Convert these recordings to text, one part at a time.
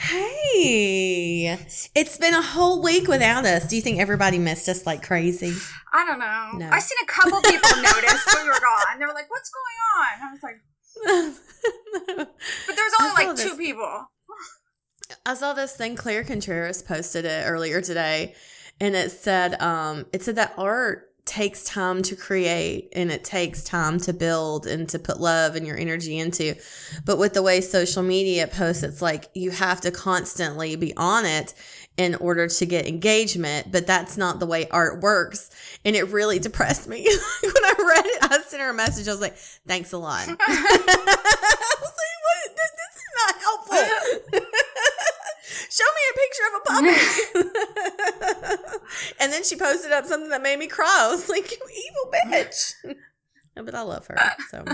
Hey, it's been a whole week without us. Do you think everybody missed us like crazy? I don't know. No. I seen a couple people notice when we were gone. They were like, "What's going on?" I was like, no. But there's only like two people. I saw this thing. Claire Contreras posted it earlier today, and it said that art takes time to create and it takes time to build and to put love and your energy into. But with the way social media posts, it's like you have to constantly be on it in order to get engagement, but that's not the way art works. And it really depressed me. When I read it, I sent her a message. I was like, thanks a lot. I was like, what? This is not helpful. Show me a picture of a puppy. And then she posted up something that made me cry. I was like, you evil bitch. But I love her. So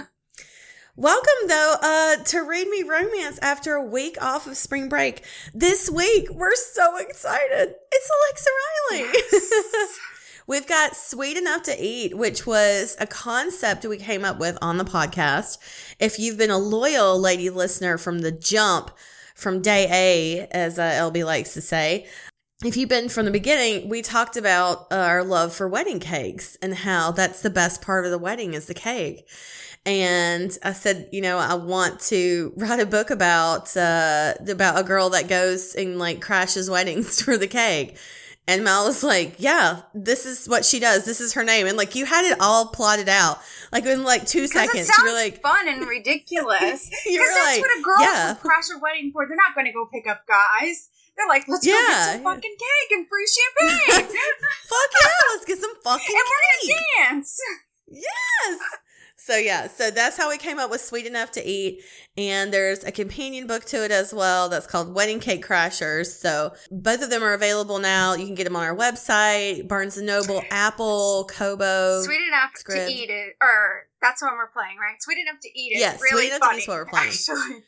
welcome though to Read Me Romance after a week off of spring break. This week we're so excited. It's Alexa Riley. Yes. We've got Sweet Enough to Eat, which was a concept we came up with on the podcast. If you've been a loyal lady listener from the jump, from day A, as LB likes to say, if you've been from the beginning, we talked about our love for wedding cakes and how that's the best part of the wedding is the cake. And I said, you know, I want to write a book about a girl that goes and like crashes weddings for the cake. And Mal was like, yeah, this is what she does. This is her name. And like, you had it all plotted out. Like in like 2 seconds, you're like, fun and ridiculous. Because that's like, what a girl would crash a wedding for. They're not going to go pick up guys. They're like, let's go get some fucking cake and free champagne. Fuck yeah, let's get some fucking cake. And we're gonna dance. Yes. So that's how we came up with Sweet Enough to Eat. And there's a companion book to it as well that's called Wedding Cake Crashers. So both of them are available now. You can get them on our website, Barnes & Noble, Apple, Kobo. Sweet Enough to Eat It. Or that's what we're playing, right? Sweet Enough to Eat It. Yeah, really Sweet Enough to Eat is what we're playing. Actually.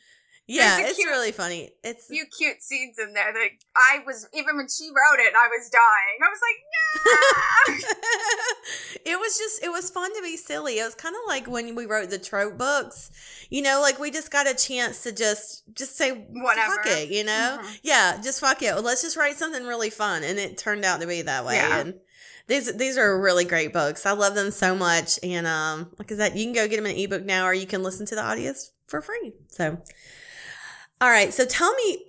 Yeah, it's really funny. It's a few cute scenes in there. Like I was, even when she wrote it, I was dying. I was like, no. It was fun to be silly. It was kind of like when we wrote the trope books, you know, like we just got a chance to just say, whatever, fuck it, you know? Mm-hmm. Yeah, just fuck it. Well, let's just write something really fun. And it turned out to be that way. Yeah. And these are really great books. I love them so much. And like I said, you can go get them in an ebook now, or you can listen to the audios for free. So. All right. So tell me,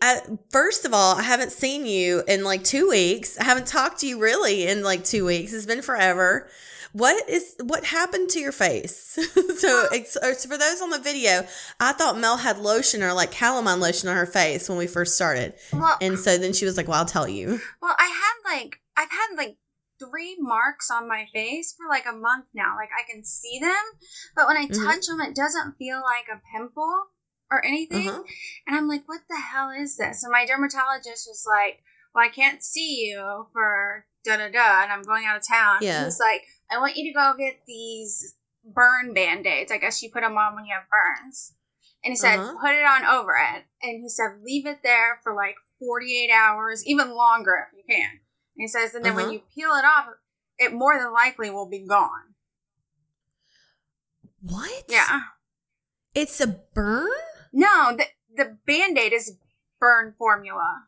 first of all, I haven't seen you in like 2 weeks. I haven't talked to you really in like 2 weeks. It's been forever. What happened to your face? So for those on the video, I thought Mel had lotion or like calamine lotion on her face when we first started. Well, and so then she was like, well, I'll tell you. Well, I've had 3 marks on my face for like a month now. Like I can see them, but when I touch them, it doesn't feel like a pimple or anything. Uh-huh. And I'm like, what the hell is this? And my dermatologist was like, well, I can't see you for da-da-da, and I'm going out of town. Yeah. He was like, I want you to go get these burn Band-Aids. I guess you put them on when you have burns. And he said, put it on over it. And he said, leave it there for like 48 hours, even longer if you can. And he says, and then when you peel it off, it more than likely will be gone. What? Yeah. It's a burn? No, the Band-Aid is burn formula.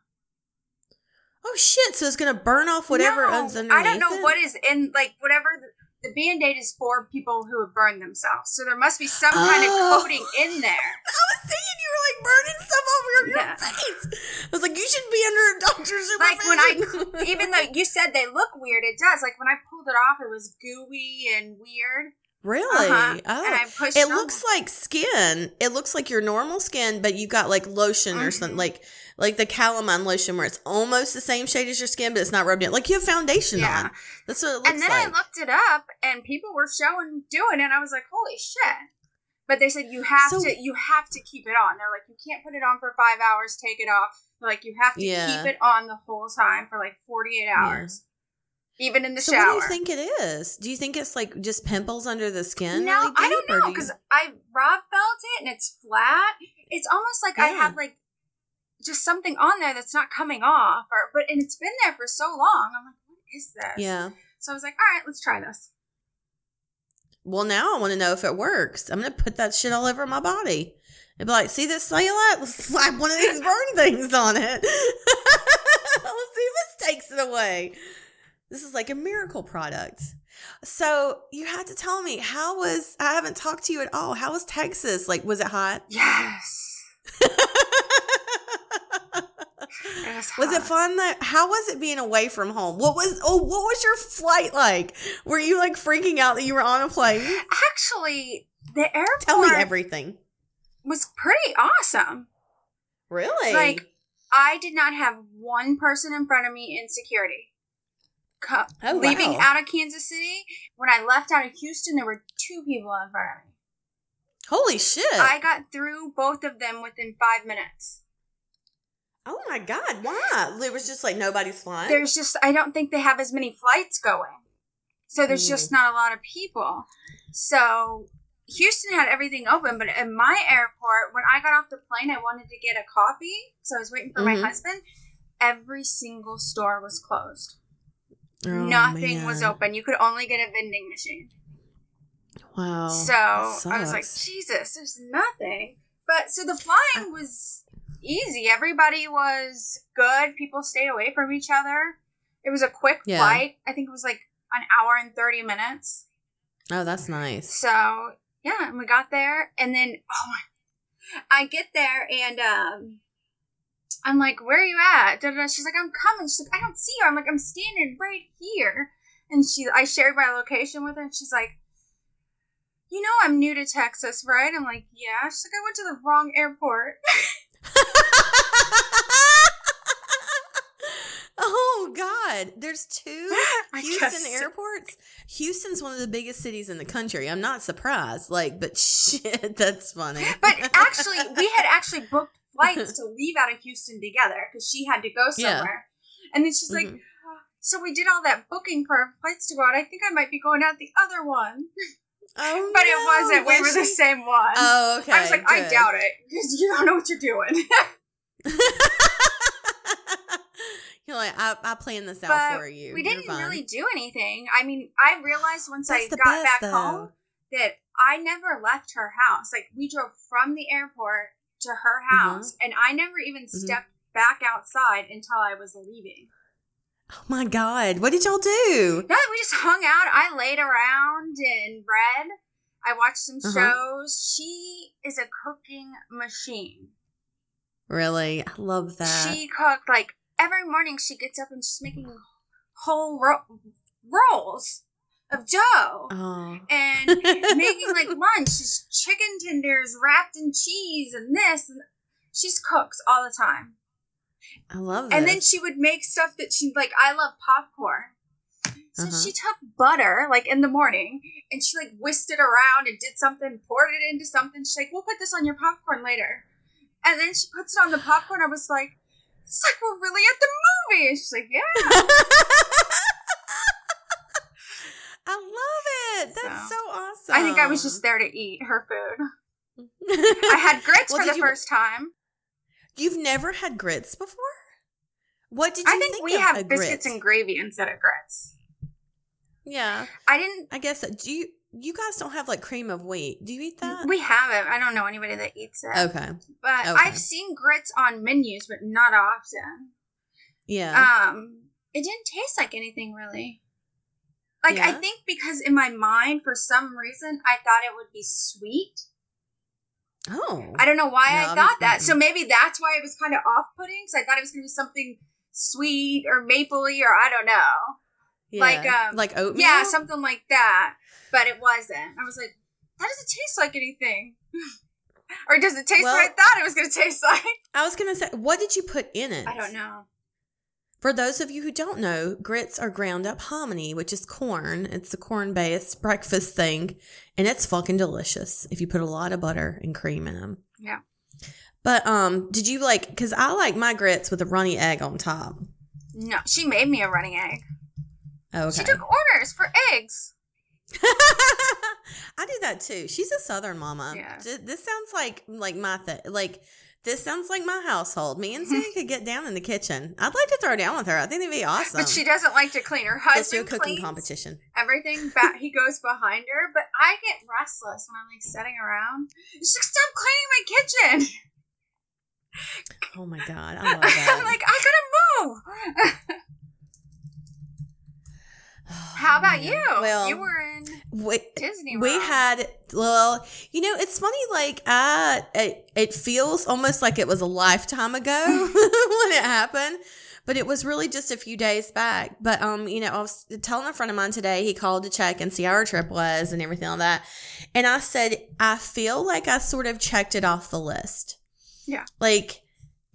Oh, shit. So it's going to burn off whatever ends underneath it? I don't know what is in, like, whatever. The Band-Aid is for people who have burned themselves. So there must be some kind of coating in there. I was thinking you were, like, burning stuff over your face. I was like, you should be under a doctor's supervision. Like, when even though you said they look weird, it does. Like, when I pulled it off, it was gooey and weird. Really? Oh. And I pushed it on. Looks like skin. It looks like your normal skin, but you got like lotion or something, like the calamine lotion where it's almost the same shade as your skin, but it's not rubbed in. Like you have foundation on. That's what it looks like. And then I looked it up, and people were doing it. And I was like, holy shit! But they said you have to keep it on. They're like, you can't put it on for 5 hours. Take it off. They're like, you have to keep it on the whole time for like 48 hours. Yeah. Even in the shower. So what do you think it is? Do you think it's like just pimples under the skin? No, really deep, I don't know, because I Rob felt it and it's flat. It's almost like I had like just something on there that's not coming off, and it's been there for so long. I'm like, what is this? Yeah. So I was like, all right, let's try this. Well, now I want to know if it works. I'm going to put that shit all over my body. I'd be like, see this cellulite? Slap one of these burn things on it. Let's see if this takes it away. This is like a miracle product. So you had to tell me, I haven't talked to you at all. How was Texas? Like, was it hot? Yes. Was it fun? How was it being away from home? What was your flight like? Were you like freaking out that you were on a plane? Actually, the airport. Tell me everything. Was pretty awesome. Really? Like, I did not have one person in front of me in security. Leaving out of Kansas City, when I left out of Houston, there were two people in front of me. Holy shit! I got through both of them within 5 minutes. Oh my God, why? It was just like nobody's flying? There's just, I don't think they have as many flights going. So there's just not a lot of people. So Houston had everything open, but at my airport, when I got off the plane, I wanted to get a coffee. So I was waiting for my husband. Every single store was closed. Oh, nothing was open. You could only get a vending machine. Wow. So I was like, Jesus, there's nothing. But so the flying was easy. Everybody was good. People stayed away from each other. It was a quick flight. I think it was like an hour and 30 minutes. Oh, that's nice. So, yeah, and we got there. And then, I get there and I'm like, where are you at? Da, da, da. She's like, I'm coming. She's like, I don't see you. I'm like, I'm standing right here. And I shared my location with her and she's like, you know, I'm new to Texas, right? I'm like, yeah. She's like, I went to the wrong airport. Oh God, there's two Houston airports. Houston's one of the biggest cities in the country. I'm not surprised, like, but shit, that's funny. But actually, we had booked flights to leave out of Houston together because she had to go somewhere. And then she's like, so we did all that booking for flights to go out. I think I might be going out the other one. Oh, but no, it wasn't. We were the same one. Oh, okay. I was like, good. I doubt it. Because you don't know what you're doing. You're like, I planned this out for you. We didn't really do anything. I mean, I realized once I got back home that I never left her house. Like, we drove from the airport to her house, and I never even stepped back outside until I was leaving. Oh my God. What did y'all do? No, we just hung out. I laid around and read. I watched some shows. She is a cooking machine. Really? I love that. She cooked, like, every morning she gets up and she's making whole rolls of dough. Oh. And making, like, lunch. She's chicken tenders wrapped in cheese and this. And she cooks all the time. I love that. And then she would make stuff that she, like, I love popcorn. So she took butter, like, in the morning, and she, like, whisked it around and did something, poured it into something. She's like, we'll put this on your popcorn later. And then she puts it on the popcorn. I was like, it's like we're really at the movie. And she's like, yeah. I love it. That's so awesome. I think I was just there to eat her food. I had grits for the first time. You've never had grits before? What did you think of a grit? I think we have biscuits and gravy instead of grits. Yeah. I guess. Do you guys don't have, like, cream of wheat. Do you eat that? We have it. I don't know anybody that eats it. Okay. But I've seen grits on menus, but not often. Yeah. It didn't taste like anything, really. Like, I think because in my mind, for some reason, I thought it would be sweet. Oh. I don't know why I thought that. So maybe that's why it was kind of off-putting, because I thought it was going to be something sweet or mapley or I don't know. Yeah. Like oatmeal? Yeah, something like that. But it wasn't. I was like, that doesn't taste like anything. Or does it taste what I thought it was going to taste like? I was going to say, what did you put in it? I don't know. For those of you who don't know, grits are ground up hominy, which is corn. It's a corn-based breakfast thing, and it's fucking delicious if you put a lot of butter and cream in them. Yeah. But did you like – because I like my grits with a runny egg on top. No, she made me a runny egg. Okay. She took orders for eggs. I do that too. She's a Southern mama. Yeah. This sounds like my this sounds like my household. Me and Sue could get down in the kitchen. I'd like to throw down with her. I think it'd be awesome. But she doesn't like to clean. Her husband, let's do a cooking competition. Everything back, he goes behind her. But I get restless when I'm like sitting around. She's like, stop cleaning my kitchen. Oh my god, I love that. I'm like, I gotta move. How about you? Well, you were in Disney World. We had, well, you know, it's funny, like, it feels almost like it was a lifetime ago when it happened, but it was really just a few days back. But, you know, I was telling a friend of mine today, he called to check and see how our trip was and everything like that. And I said, I feel like I sort of checked it off the list. Yeah. Like,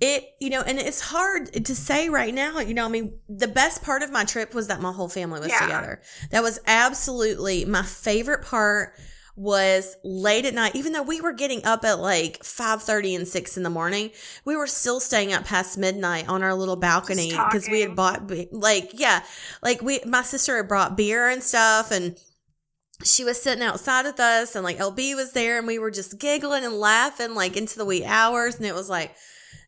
it, you know, and it's hard to say right now, you know, I mean, the best part of my trip was that my whole family was together. That was absolutely my favorite part, was late at night, even though we were getting up at like 5:30 and 6 in the morning, we were still staying up past midnight on our little balcony because we had bought my sister had brought beer and stuff, and she was sitting outside with us, and like LB was there, and we were just giggling and laughing like into the wee hours, and it was like,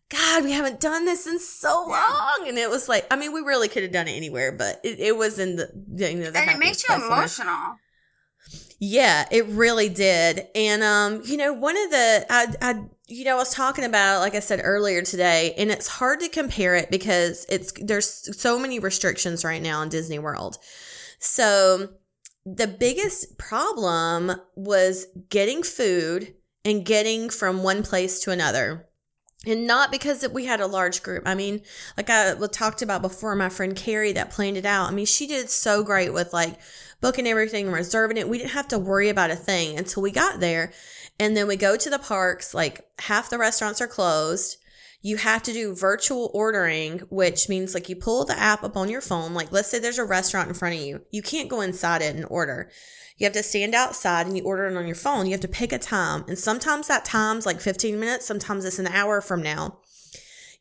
God, we haven't done this in so long. And it was like, I mean, we really could have done it anywhere, but it was in the, you know, the, and it makes you emotional. Yeah, it really did. And, you know, one of the, you know, I was talking about it, like I said earlier today, and it's hard to compare it because there's so many restrictions right now in Disney World. So the biggest problem was getting food and getting from one place to another. And not because we had a large group. I mean, like I talked about before, my friend Carrie that planned it out. I mean, she did so great with like booking everything and reserving it. We didn't have to worry about a thing until we got there. And then we go to the parks, like half the restaurants are closed. You have to do virtual ordering, which means like you pull the app up on your phone. Like let's say there's a restaurant in front of you. You can't go inside it and order. You have to stand outside and you order it on your phone. You have to pick a time. And sometimes that time's like 15 minutes. Sometimes it's an hour from now.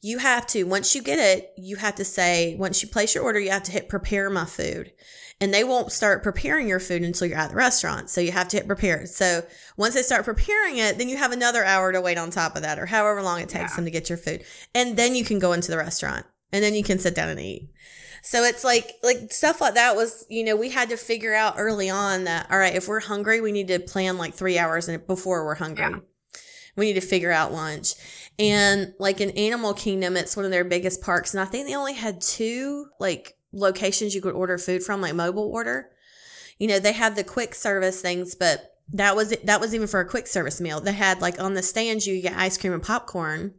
You have to, once you get it, you have to say, once you place your order, you have to hit prepare my food. And they won't start preparing your food until you're at the restaurant. So you have to hit prepare. So once they start preparing it, then you have another hour to wait on top of that, or however long it takes them to get your food. And then you can go into the restaurant and then you can sit down and eat. So it's like stuff like that was, you know, we had to figure out early on that, all right, if we're hungry, we need to plan like 3 hours before we're hungry. Yeah. We need to figure out lunch. And like in Animal Kingdom, it's one of their biggest parks. And I think they only had 2 like locations you could order food from, like mobile order. You know, they have the quick service things, but that was even for a quick service meal. They had like on the stands, you get ice cream and popcorn.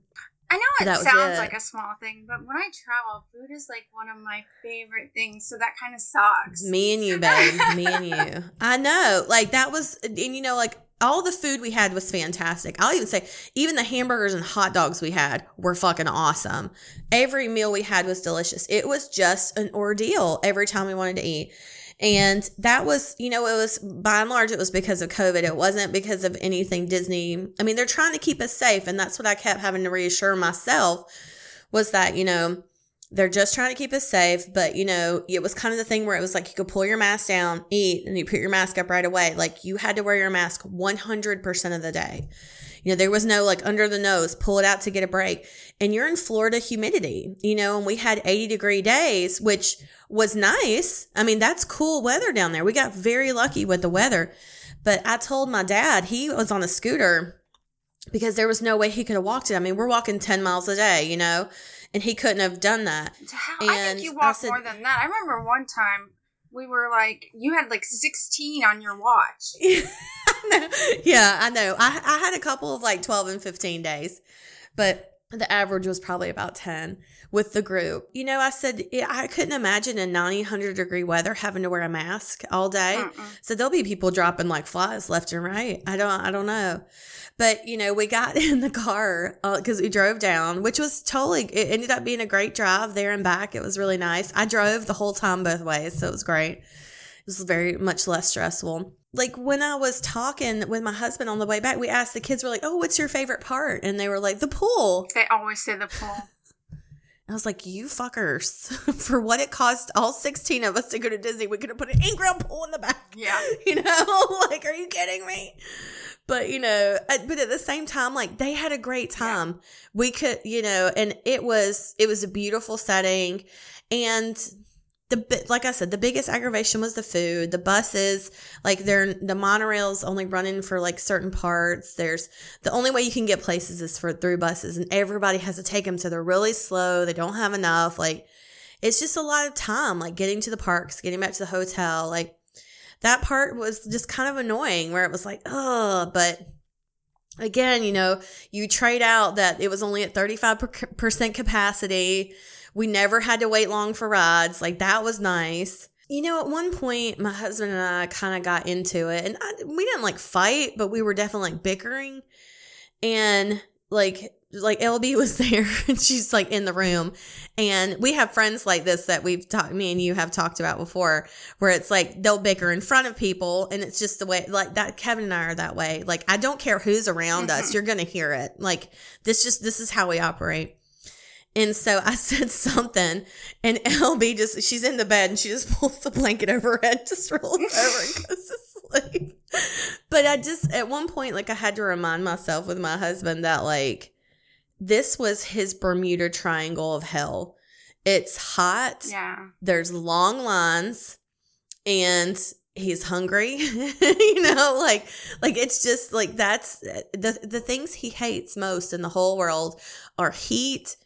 I know it sounds like a small thing, but when I travel, food is like one of my favorite things. So that kind of sucks. Me and you, babe. Me and you. I know. Like that was, and you know, like all the food we had was fantastic. I'll even say even the hamburgers and hot dogs we had were fucking awesome. Every meal we had was delicious. It was just an ordeal every time we wanted to eat. And that was, you know, it was by and large, it was because of COVID. It wasn't because of anything Disney. I mean, they're trying to keep us safe. And that's what I kept having to reassure myself was that, you know, they're just trying to keep us safe. But, you know, it was kind of the thing where it was like you could pull your mask down, eat, and you put your mask up right away. Like you had to wear your mask 100% of the day. You know, there was no like under the nose, pull it out to get a break. And you're in Florida humidity, you know, and we had 80-degree days, which was nice. I mean, that's cool weather down there. We got very lucky with the weather. But I told my dad, he was on a scooter because there was no way he could have walked it. I mean, we're walking 10 miles a day, you know, and he couldn't have done that. And I think you walked more than that. I remember one time we were like, you had like 16 on your watch. Yeah, I know. I had a couple of like 12 and 15 days, but the average was probably about 10 with the group. You know, I said, I couldn't imagine in 900-degree weather having to wear a mask all day. So there'll be people dropping like flies left and right. I don't know. But, you know, we got in the car because we drove down, which was totally, it ended up being a great drive there and back. It was really nice. I drove the whole time both ways. So it was great. It was very much less stressful. Like when I was talking with my husband on the way back, we asked the kids, we're like, oh, what's your favorite part? And they were like, the pool. They always say the pool. I was like, you fuckers, for what it cost all 16 of us to go to Disney, we could have put an in-ground pool in the back. Yeah. You know, like, are you kidding me? But, you know, but at the same time, like, they had a great time. Yeah. We could, you know, and it was a beautiful setting. And like I said, the biggest aggravation was the food. The buses, like, the monorail's only running for, like, certain parts. The only way you can get places is through buses, and everybody has to take them, so they're really slow. They don't have enough. Like, it's just a lot of time, like, getting to the parks, getting back to the hotel. Like, that part was just kind of annoying, where it was like, oh, but again, you know, you trade out that it was only at 35% capacity. We never had to wait long for rides. Like, that was nice. You know, at one point, my husband and I kind of got into it. And we didn't, like, fight, but we were definitely, like, bickering. And, like LB was there, and she's, like, in the room. And we have friends like this that me and you have talked about before, where it's, like, they'll bicker in front of people. And it's just the way, like, that Kevin and I are that way. Like, I don't care who's around us. You're going to hear it. Like, this is how we operate. And so I said something, and LB she's in the bed, and she just pulls the blanket over her head, just rolls over and goes to sleep. But at one point, like, I had to remind myself with my husband that, like, this was his Bermuda Triangle of hell. It's hot. Yeah. There's long lines, and he's hungry. You know, like it's just, like, that's the things he hates most in the whole world are heat,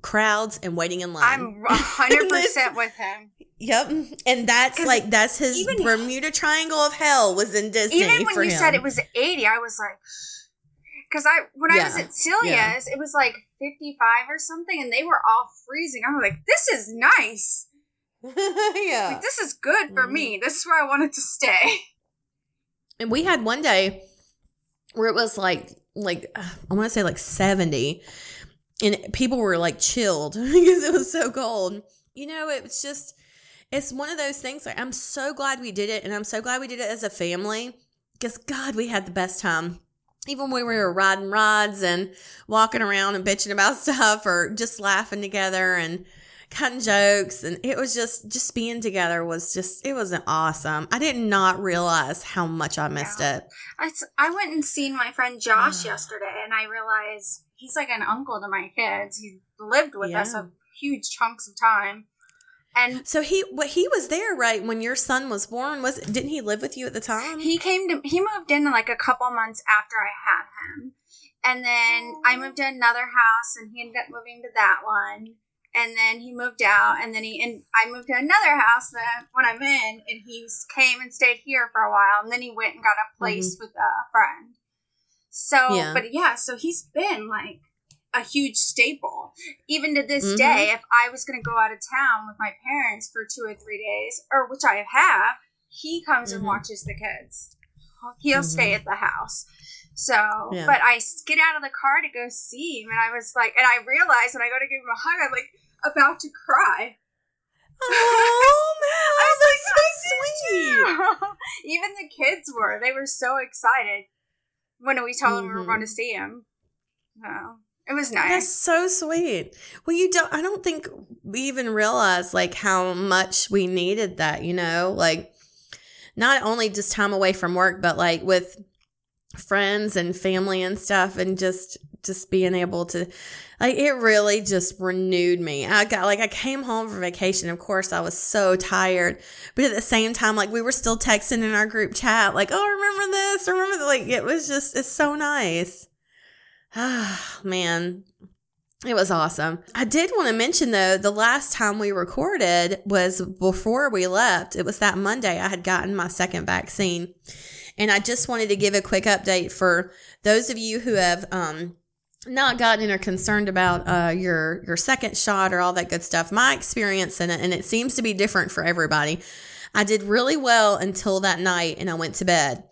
crowds, and waiting in line. I'm 100% with him. Yep. And that's his Bermuda Triangle of hell was in Disney. Even when you said it was 80, I was like, because when I was at Celia's, it was like 55 or something, and they were all freezing. I was like, this is nice. Yeah. Like, this is good for me. This is where I wanted to stay. And we had one day where it was like I want to say like 70. And people were, like, chilled because it was so cold. You know, it's one of those things. Like, I'm so glad we did it. And I'm so glad we did it as a family, because, God, we had the best time. Even when we were riding rides and walking around and bitching about stuff, or just laughing together and cutting jokes. And it was just being together it was awesome. I did not realize how much I missed it. I went and seen my friend Josh yesterday, and I realized he's like an uncle to my kids. He lived with us a huge chunks of time, and so he was there right when your son was born. Didn't he live with you at the time? He moved in like a couple months after I had him, and then I moved to another house, and he ended up moving to that one, and then he moved out, and then I moved to another house that when I'm in, and he came and stayed here for a while, and then he went and got a place with a friend. So, so he's been, like, a huge staple. Even to this day, if I was going to go out of town with my parents for 2 or 3 days, or which I have, he comes and watches the kids. He'll stay at the house. So, but I get out of the car to go see him, and I was like, and I realized when I go to give him a hug, I'm, like, about to cry. Oh, man, that's so sweet. Even the kids were. They were so excited when we told him we were going to see him. Oh, it was nice. That's so sweet. Well, I don't think we even realized, like, how much we needed that, you know? Like, not only just time away from work, but, like, with friends and family and stuff, and just being able to, like, it really just renewed me. I came home from vacation. Of course, I was so tired, but at the same time, like, we were still texting in our group chat, like, oh, remember this, remember that. Like, it was just, it's so nice. Ah, man, it was awesome. I did want to mention, though, the last time we recorded was before we left. It was that Monday I had gotten my second vaccine. And I just wanted to give a quick update for those of you who have not gotten and are concerned about your second shot or all that good stuff. My experience in it, and it seems to be different for everybody. I did really well until that night, and I went to bed.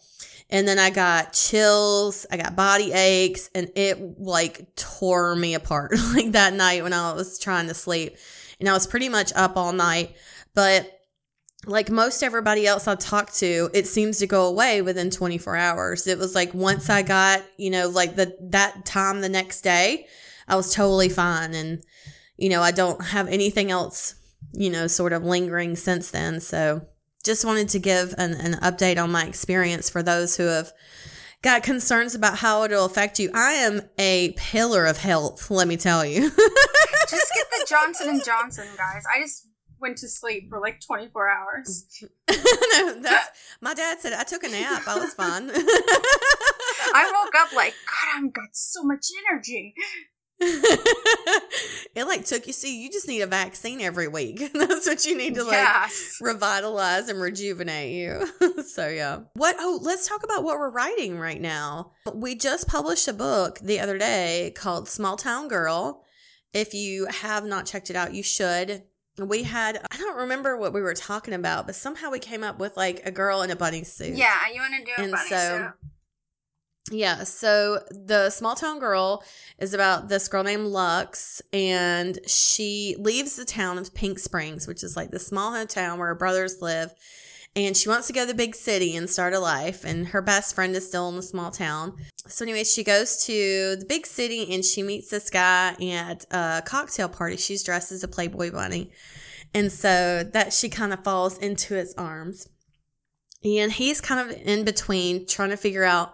And then I got chills, I got body aches, and it, like, tore me apart like that night when I was trying to sleep. And I was pretty much up all night. But like most everybody else I talked to, it seems to go away within 24 hours. It was like once I got, you know, like that time the next day, I was totally fine. And, you know, I don't have anything else, you know, sort of lingering since then. So just wanted to give an update on my experience for those who have got concerns about how it'll affect you. I am a pillar of health, let me tell you. Just get the Johnson & Johnson, guys. I just went to sleep for like 24 hours. No, that's, my dad said I took a nap. I was fine. I woke up like, God, I've got so much energy. It like took you. See, you just need a vaccine every week. That's what you need to like revitalize and rejuvenate you. So yeah. What? Oh, let's talk about what we're writing right now. We just published a book the other day called Small Town Girl. If you have not checked it out, you should. We had, I don't remember what we were talking about, but somehow we came up with like a girl in a bunny suit. Yeah, you want to do a bunny suit. Yeah, so the Small Town Girl is about this girl named Lux, and she leaves the town of Pink Springs, which is like the small hometown where her brothers live, and she wants to go to the big city and start a life, and her best friend is still in the small town. So anyway, she goes to the big city, and she meets this guy at a cocktail party. She's dressed as a Playboy bunny, and so that she kind of falls into his arms, and he's kind of in between trying to figure out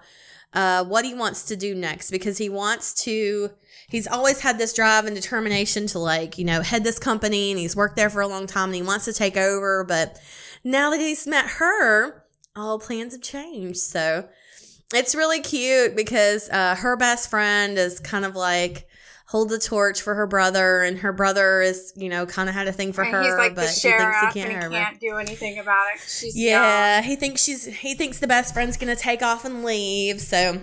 what he wants to do next, because he's always had this drive and determination to like, you know, head this company, and he's worked there for a long time and he wants to take over. But now that he's met her, all plans have changed. So it's really cute because her best friend is kind of like hold the torch for her brother, and her brother is, you know, kind of had a thing for her, he's like but the sheriff, he thinks he can't do anything about it. She's young. He thinks the best friend's gonna take off and leave. So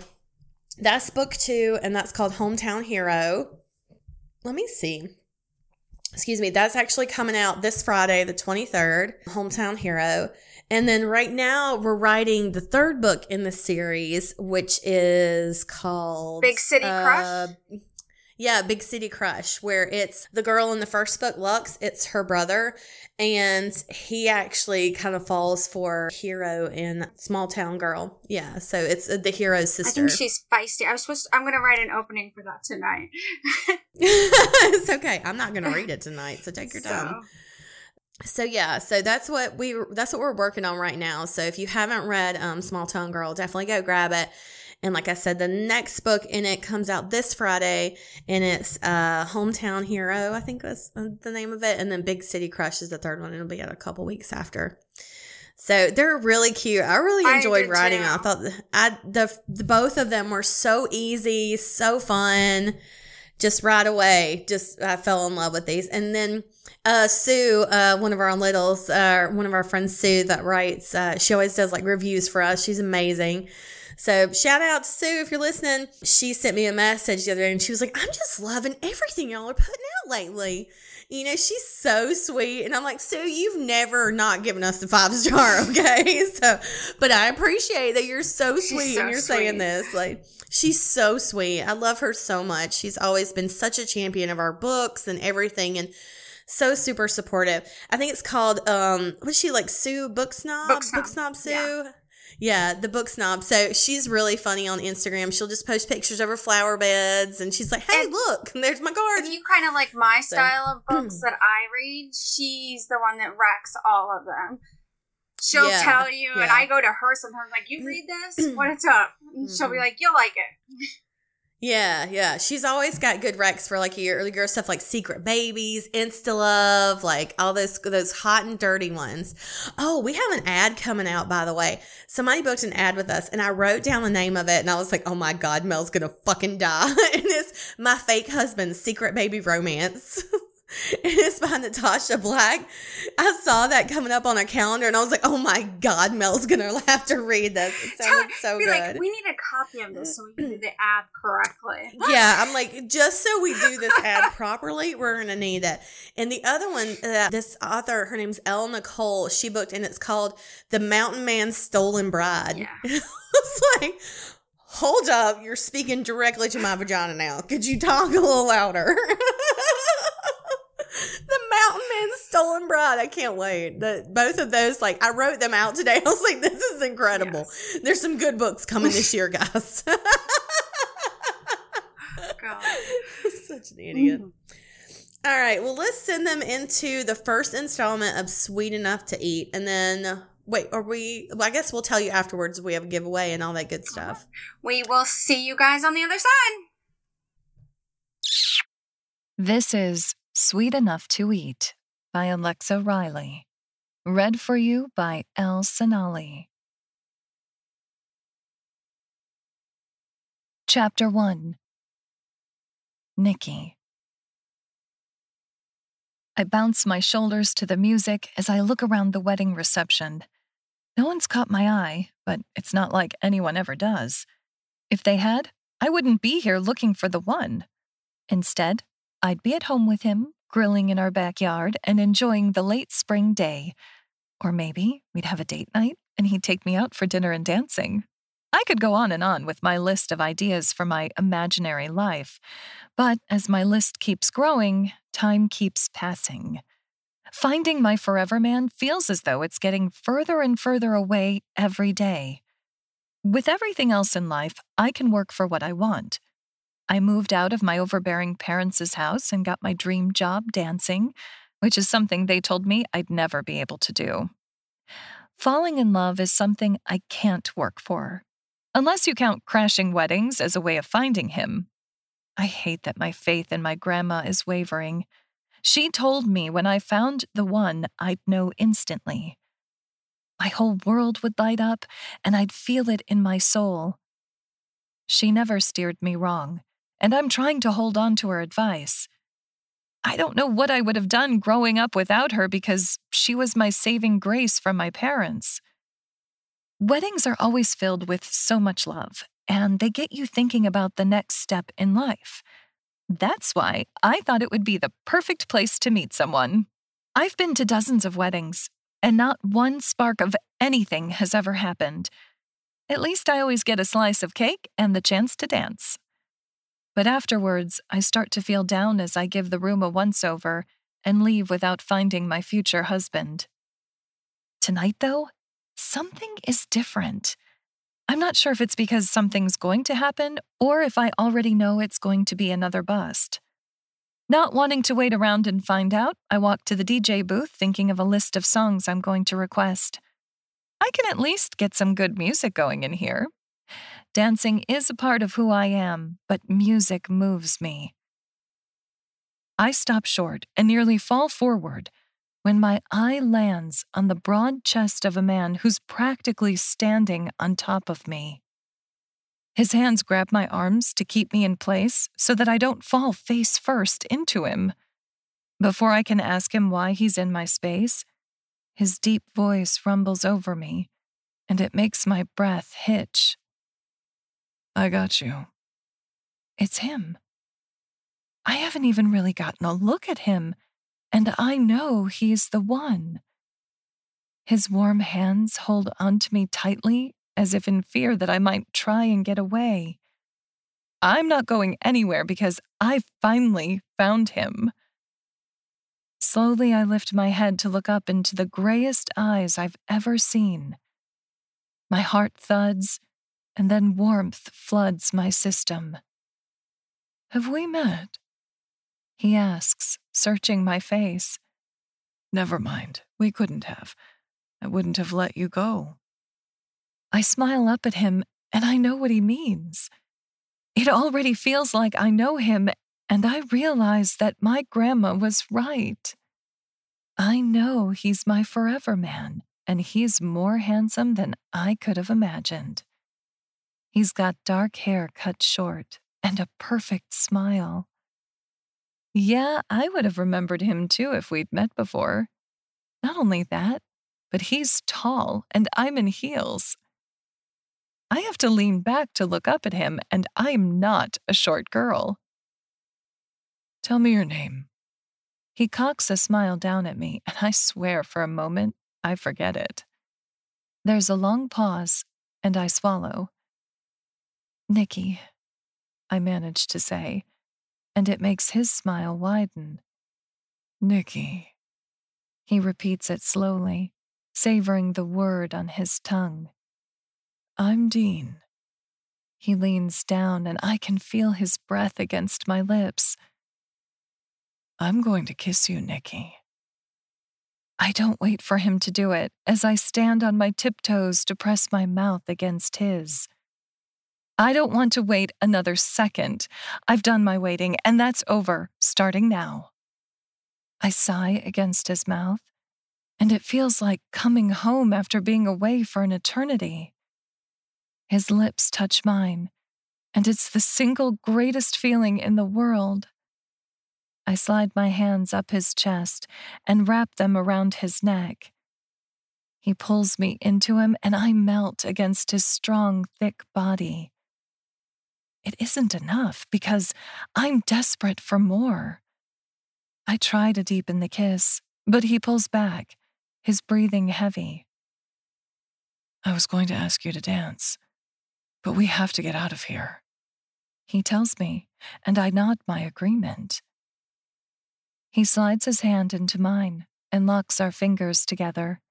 that's book 2, and that's called Hometown Hero. Let me see. Excuse me. That's actually coming out this Friday, the 23rd. Hometown Hero. And then right now we're writing the third book in the series, which is called Big City Crush. Yeah, Big City Crush, where it's the girl in the first book, Lux, it's her brother, and he actually kind of falls for Hero in Small Town Girl. Yeah, so it's the Hero's sister. I think she's feisty. I'm going to write an opening for that tonight. It's okay. I'm not going to read it tonight, so take your time. So yeah, so that's what we're working on right now. So if you haven't read Small Town Girl, definitely go grab it. And like I said, the next book in it comes out this Friday, and it's Hometown Hero, I think was the name of it. And then Big City Crush is the third one. It'll be out a couple weeks after. So they're really cute. I really enjoyed writing. I thought the both of them were so easy, so fun. Just right away, I fell in love with these. And then Sue, one of our littles, one of our friends, Sue, that writes, she always does like reviews for us. She's amazing. So shout out to Sue if you're listening. She sent me a message the other day, and she was like, I'm just loving everything y'all are putting out lately. You know, she's so sweet. And I'm like, Sue, you've never not given us the 5-star, okay? So, but I appreciate that you're so sweet and you're saying this. Like, she's so sweet. I love her so much. She's always been such a champion of our books and everything, and so super supportive. I think it's called, what's she like, Sue Book Snob? Book Snob Sue? Yeah. Yeah, the Book Snob. So she's really funny on Instagram. She'll just post pictures of her flower beds, and she's like, hey, and look, there's my garden. If you kind of like my style of books that I read, she's the one that wrecks all of them. She'll tell you, and I go to her sometimes, like, you read this? What's up? And she'll be like, you'll like it. Yeah. She's always got good recs for like your early girl stuff, like Secret Babies, Insta-Love, like all those hot and dirty ones. Oh, we have an ad coming out, by the way. Somebody booked an ad with us, and I wrote down the name of it, and I was like, oh my God, Mel's gonna fucking die. And it's My Fake Husband's Secret Baby Romance. And it's by Natasha Black. I saw that coming up on our calendar, and I was like, oh my God, Mel's going to have to read this. It sounded so good. Like, we need a copy of this so we can do the ad correctly. Yeah, I'm like, just so we do this ad properly, we're going to need it. And the other one, this author, her name's Elle Nicole, she booked, and it's called The Mountain Man's Stolen Bride. Yeah. It's like, hold up, you're speaking directly to my vagina now. Could you talk a little louder? The Mountain Man's Stolen Bride. I can't wait. Both of those, like, I wrote them out today. I was like, this is incredible. Yes. There's some good books coming this year, guys. God. Such an idiot. Mm-hmm. All right, well, let's send them into the first installment of Sweet Enough to Eat. And then, wait, are we, well, I guess we'll tell you afterwards if we have a giveaway and all that good stuff. We will see you guys on the other side. This is Sweet Enough to Eat by Alexa Riley. Read for you by El Sonali. Chapter 1. Nikki. I bounce my shoulders to the music as I look around the wedding reception. No one's caught my eye, but it's not like anyone ever does. If they had, I wouldn't be here looking for the one. Instead, I'd be at home with him, grilling in our backyard and enjoying the late spring day. Or maybe we'd have a date night and he'd take me out for dinner and dancing. I could go on and on with my list of ideas for my imaginary life, but as my list keeps growing, time keeps passing. Finding my forever man feels as though it's getting further and further away every day. With everything else in life, I can work for what I want. I moved out of my overbearing parents' house and got my dream job dancing, which is something they told me I'd never be able to do. Falling in love is something I can't work for. Unless you count crashing weddings as a way of finding him. I hate that my faith in my grandma is wavering. She told me when I found the one, I'd know instantly. My whole world would light up, and I'd feel it in my soul. She never steered me wrong, and I'm trying to hold on to her advice. I don't know what I would have done growing up without her because she was my saving grace from my parents. Weddings are always filled with so much love, and they get you thinking about the next step in life. That's why I thought it would be the perfect place to meet someone. I've been to dozens of weddings, and not one spark of anything has ever happened. At least I always get a slice of cake and the chance to dance. But afterwards, I start to feel down as I give the room a once-over and leave without finding my future husband. Tonight, though, something is different. I'm not sure if it's because something's going to happen or if I already know it's going to be another bust. Not wanting to wait around and find out, I walk to the DJ booth thinking of a list of songs I'm going to request. I can at least get some good music going in here. Dancing is a part of who I am, but music moves me. I stop short and nearly fall forward when my eye lands on the broad chest of a man who's practically standing on top of me. His hands grab my arms to keep me in place so that I don't fall face first into him. Before I can ask him why he's in my space, his deep voice rumbles over me, and it makes my breath hitch. I got you. It's him. I haven't even really gotten a look at him. And I know he's the one. His warm hands hold onto me tightly, as if in fear that I might try and get away. I'm not going anywhere because I've finally found him. Slowly, I lift my head to look up into the grayest eyes I've ever seen. My heart thuds, and then warmth floods my system. Have we met? He asks, searching my face. Never mind, we couldn't have. I wouldn't have let you go. I smile up at him, and I know what he means. It already feels like I know him, and I realize that my grandma was right. I know he's my forever man, and he's more handsome than I could have imagined. He's got dark hair cut short and a perfect smile. Yeah, I would have remembered him too if we'd met before. Not only that, but he's tall and I'm in heels. I have to lean back to look up at him, and I'm not a short girl. Tell me your name. He cocks a smile down at me, and I swear for a moment I forget it. There's a long pause, and I swallow. Nikki, I manage to say. And it makes his smile widen. Nikki. He repeats it slowly, savoring the word on his tongue. I'm Dean. He leans down, and I can feel his breath against my lips. I'm going to kiss you, Nikki. I don't wait for him to do it as I stand on my tiptoes to press my mouth against his. I don't want to wait another second. I've done my waiting, and that's over, starting now. I sigh against his mouth, and it feels like coming home after being away for an eternity. His lips touch mine, and it's the single greatest feeling in the world. I slide my hands up his chest and wrap them around his neck. He pulls me into him, and I melt against his strong, thick body. It isn't enough, because I'm desperate for more. I try to deepen the kiss, but he pulls back, his breathing heavy. I was going to ask you to dance, but we have to get out of here, he tells me, and I nod my agreement. He slides his hand into mine and locks our fingers together.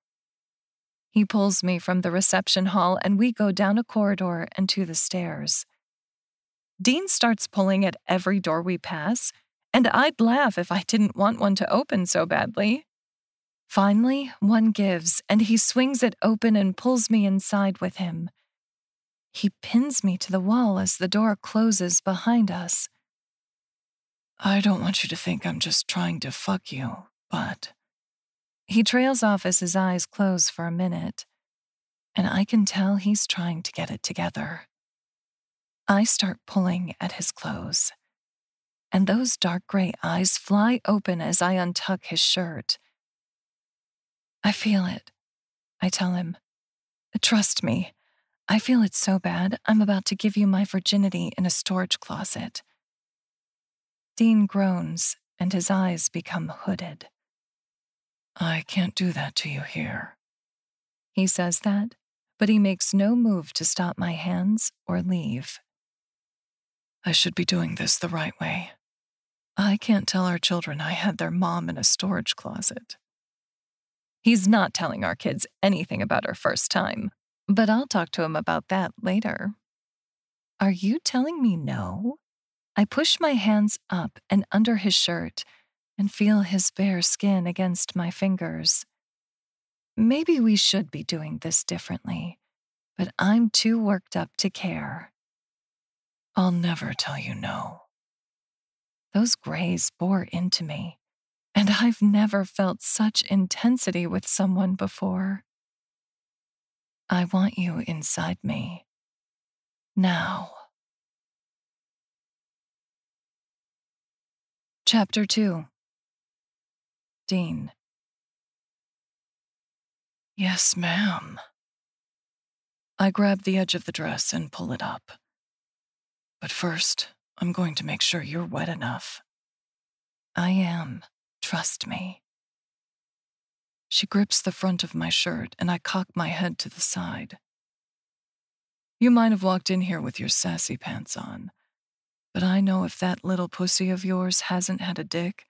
He pulls me from the reception hall, and we go down a corridor and to the stairs. Dean starts pulling at every door we pass, and I'd laugh if I didn't want one to open so badly. Finally, one gives, and he swings it open and pulls me inside with him. He pins me to the wall as the door closes behind us. I don't want you to think I'm just trying to fuck you, but... He trails off as his eyes close for a minute, and I can tell he's trying to get it together. I start pulling at his clothes, and those dark gray eyes fly open as I untuck his shirt. I feel it, I tell him. Trust me, I feel it so bad, I'm about to give you my virginity in a storage closet. Dean groans, and his eyes become hooded. I can't do that to you here. He says that, but he makes no move to stop my hands or leave. I should be doing this the right way. I can't tell our children I had their mom in a storage closet. He's not telling our kids anything about our first time, but I'll talk to him about that later. Are you telling me no? I push my hands up and under his shirt and feel his bare skin against my fingers. Maybe we should be doing this differently, but I'm too worked up to care. I'll never tell you no. Those grays bore into me, and I've never felt such intensity with someone before. I want you inside me. Now. Chapter 2. Dean. Yes, ma'am. I grab the edge of the dress and pull it up. But first, I'm going to make sure you're wet enough. I am. Trust me. She grips the front of my shirt, and I cock my head to the side. You might have walked in here with your sassy pants on, but I know if that little pussy of yours hasn't had a dick,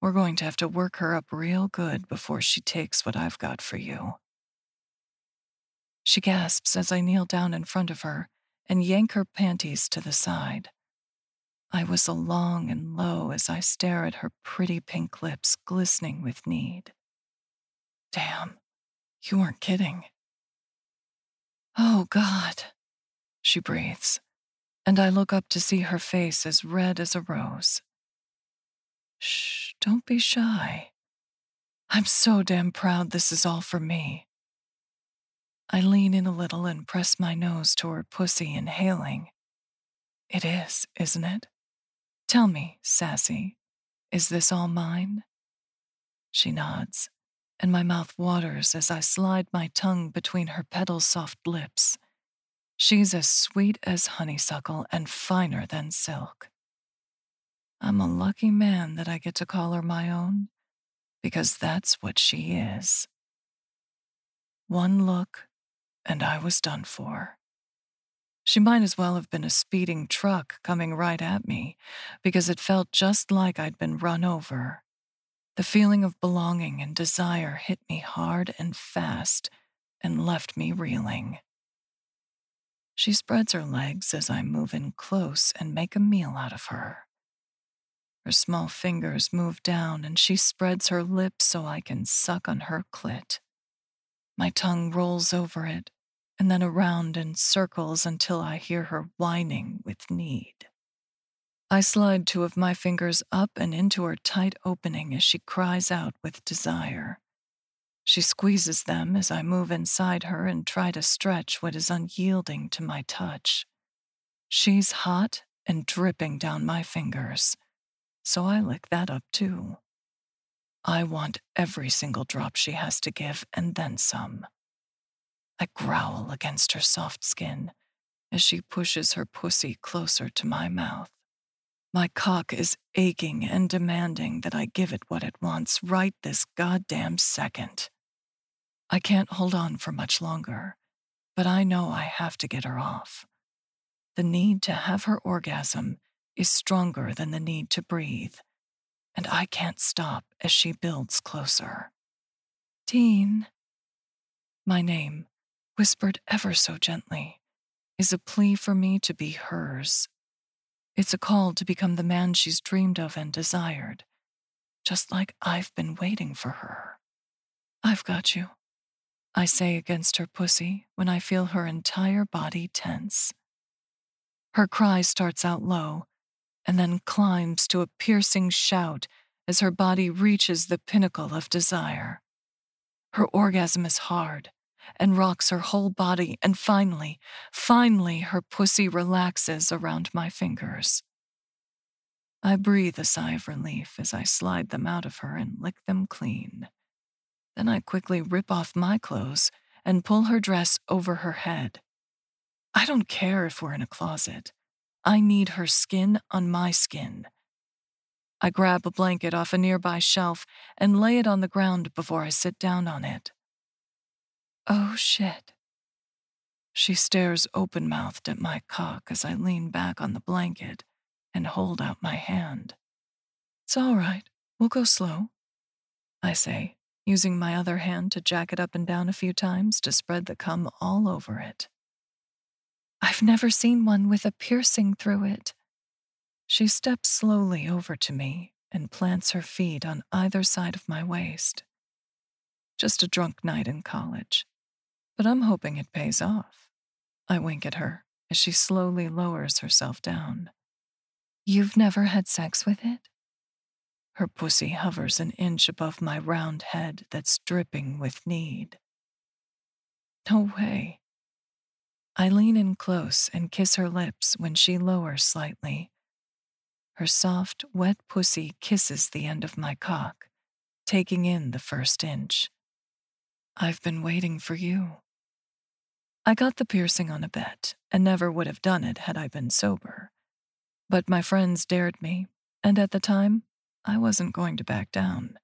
we're going to have to work her up real good before she takes what I've got for you. She gasps as I kneel down in front of her and yank her panties to the side. I whistle long and low as I stare at her pretty pink lips glistening with need. Damn, you weren't kidding. Oh, God, she breathes, and I look up to see her face as red as a rose. Shh, don't be shy. I'm so damn proud this is all for me. I lean in a little and press my nose toward pussy, inhaling. It is, isn't it? Tell me, Sassy, is this all mine? She nods, and my mouth waters as I slide my tongue between her petal-soft lips. She's as sweet as honeysuckle and finer than silk. I'm a lucky man that I get to call her my own, because that's what she is. One look, and I was done for. She might as well have been a speeding truck coming right at me, because it felt just like I'd been run over. The feeling of belonging and desire hit me hard and fast and left me reeling. She spreads her legs as I move in close and make a meal out of her. Her small fingers move down and she spreads her lips so I can suck on her clit. My tongue rolls over it and then around in circles until I hear her whining with need. I slide two of my fingers up and into her tight opening as she cries out with desire. She squeezes them as I move inside her and try to stretch what is unyielding to my touch. She's hot and dripping down my fingers, so I lick that up too. I want every single drop she has to give and then some. I growl against her soft skin as she pushes her pussy closer to my mouth. My cock is aching and demanding that I give it what it wants right this goddamn second. I can't hold on for much longer, but I know I have to get her off. The need to have her orgasm is stronger than the need to breathe, and I can't stop as she builds closer. Dean, my name, whispered ever so gently, is a plea for me to be hers. It's a call to become the man she's dreamed of and desired, just like I've been waiting for her. I've got you, I say against her pussy when I feel her entire body tense. Her cry starts out low and then climbs to a piercing shout as her body reaches the pinnacle of desire. Her orgasm is hard and rocks her whole body, and finally, her pussy relaxes around my fingers. I breathe a sigh of relief as I slide them out of her and lick them clean. Then I quickly rip off my clothes and pull her dress over her head. I don't care if we're in a closet. I need her skin on my skin. I grab a blanket off a nearby shelf and lay it on the ground before I sit down on it. Oh, shit. She stares open-mouthed at my cock as I lean back on the blanket and hold out my hand. It's all right. We'll go slow, I say, using my other hand to jack it up and down a few times to spread the cum all over it. I've never seen one with a piercing through it. She steps slowly over to me and plants her feet on either side of my waist. Just a drunk night in college. But I'm hoping it pays off. I wink at her as she slowly lowers herself down. You've never had sex with it? Her pussy hovers an inch above my round head that's dripping with need. No way. I lean in close and kiss her lips when she lowers slightly. Her soft, wet pussy kisses the end of my cock, taking in the first inch. I've been waiting for you. I got the piercing on a bet and never would have done it had I been sober. But my friends dared me, and at the time, I wasn't going to back down.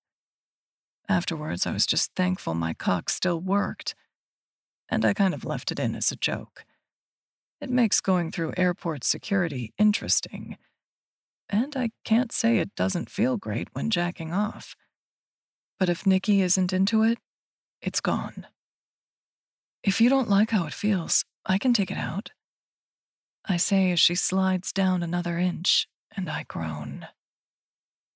Afterwards, I was just thankful my cock still worked, and I kind of left it in as a joke. It makes going through airport security interesting, and I can't say it doesn't feel great when jacking off. But if Nikki isn't into it, it's gone. If you don't like how it feels, I can take it out, I say as she slides down another inch, and I groan.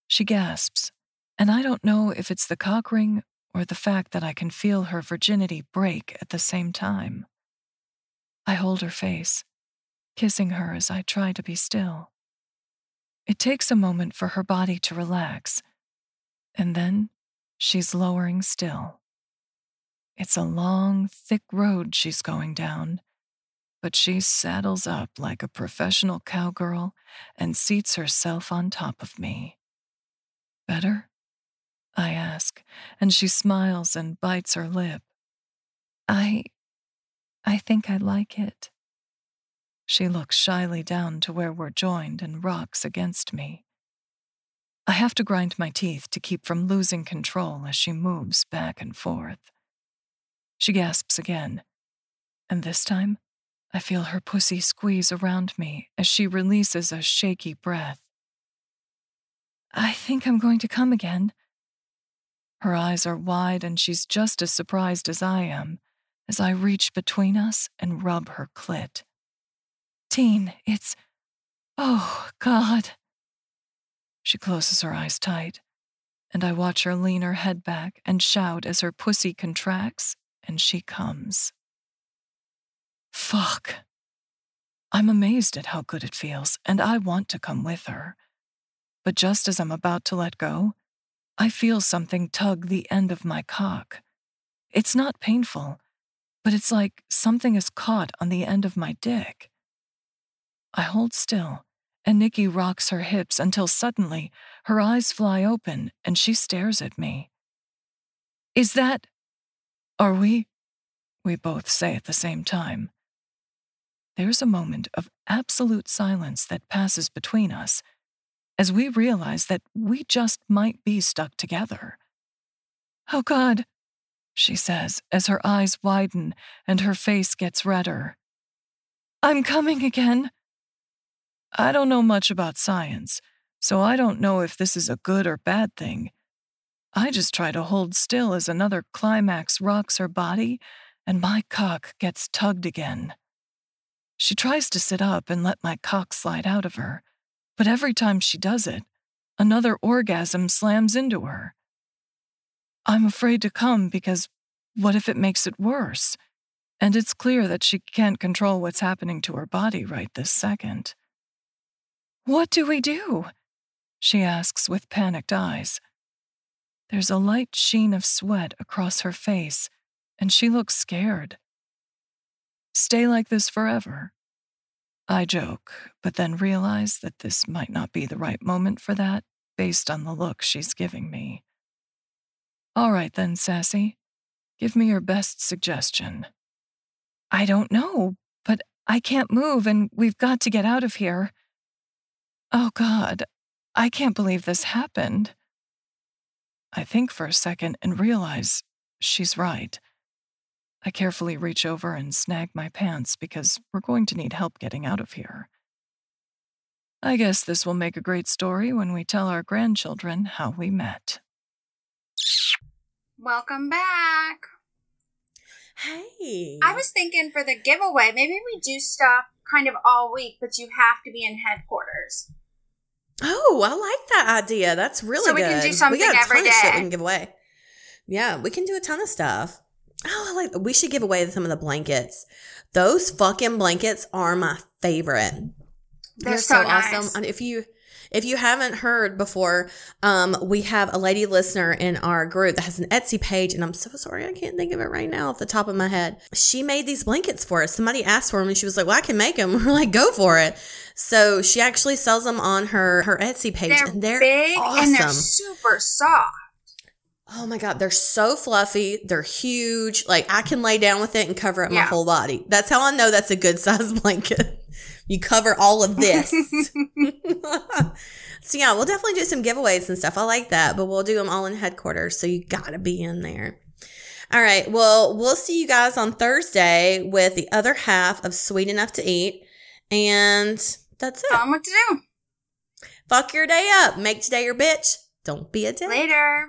She gasps, and I don't know if it's the cock ring or the fact that I can feel her virginity break at the same time. I hold her face, kissing her as I try to be still. It takes a moment for her body to relax, and then she's lowering still. It's a long, thick road she's going down, but she saddles up like a professional cowgirl and seats herself on top of me. Better? I ask, and she smiles and bites her lip. I think I like it. She looks shyly down to where we're joined and rocks against me. I have to grind my teeth to keep from losing control as she moves back and forth. She gasps again, and this time, I feel her pussy squeeze around me as she releases a shaky breath. I think I'm going to come again. Her eyes are wide, and she's just as surprised as I am as I reach between us and rub her clit. Teen, it's... Oh, God. She closes her eyes tight, and I watch her lean her head back and shout as her pussy contracts and she comes. Fuck. I'm amazed at how good it feels, and I want to come with her. But just as I'm about to let go, I feel something tug the end of my cock. It's not painful, but it's like something is caught on the end of my dick. I hold still, and Nikki rocks her hips until suddenly her eyes fly open and she stares at me. Is that... are we? We both say at the same time. There's a moment of absolute silence that passes between us as we realize that we just might be stuck together. Oh God, she says as her eyes widen and her face gets redder. I'm coming again. I don't know much about science, so I don't know if this is a good or bad thing. I just try to hold still as another climax rocks her body and my cock gets tugged again. She tries to sit up and let my cock slide out of her, but every time she does it, another orgasm slams into her. I'm afraid to come because what if it makes it worse? And it's clear that she can't control what's happening to her body right this second. What do we do? She asks with panicked eyes. There's a light sheen of sweat across her face, and she looks scared. Stay like this forever. I joke, but then realize that this might not be the right moment for that, based on the look she's giving me. All right then, Sassy. Give me your best suggestion. I don't know, but I can't move and we've got to get out of here. Oh God, I can't believe this happened. I think for a second and realize she's right. I carefully reach over and snag my pants because we're going to need help getting out of here. I guess this will make a great story when we tell our grandchildren how we met. Welcome back. Hey. I was thinking for the giveaway, maybe we do stuff kind of all week, but you have to be in headquarters. Oh, I like that idea. That's really good. So we can do something every day. We got a ton of shit we can give away. Yeah, we can do a ton of stuff. Oh, I like that. We should give away some of the blankets. Those fucking blankets are my favorite. They're so awesome. Nice. And if you haven't heard before, we have a lady listener in our group that has an Etsy page, and I'm so sorry I can't think of it right now off the top of my head. She made these blankets for us. Somebody asked for them, and she was like, well, I can make them. We're like, go for it. So she actually sells them on her Etsy page. They're big, awesome. And they're super soft. Oh my God, they're so fluffy. They're huge. Like, I can lay down with it and cover up my whole body. That's how I know that's a good size blanket. You cover all of this. So yeah, we'll definitely do some giveaways and stuff. I like that, but we'll do them all in headquarters. So you got to be in there. All right. Well, we'll see you guys on Thursday with the other half of Sweet Enough to Eat. And that's it. Tell them what to do. Fuck your day up. Make today your bitch. Don't be a dick. Later.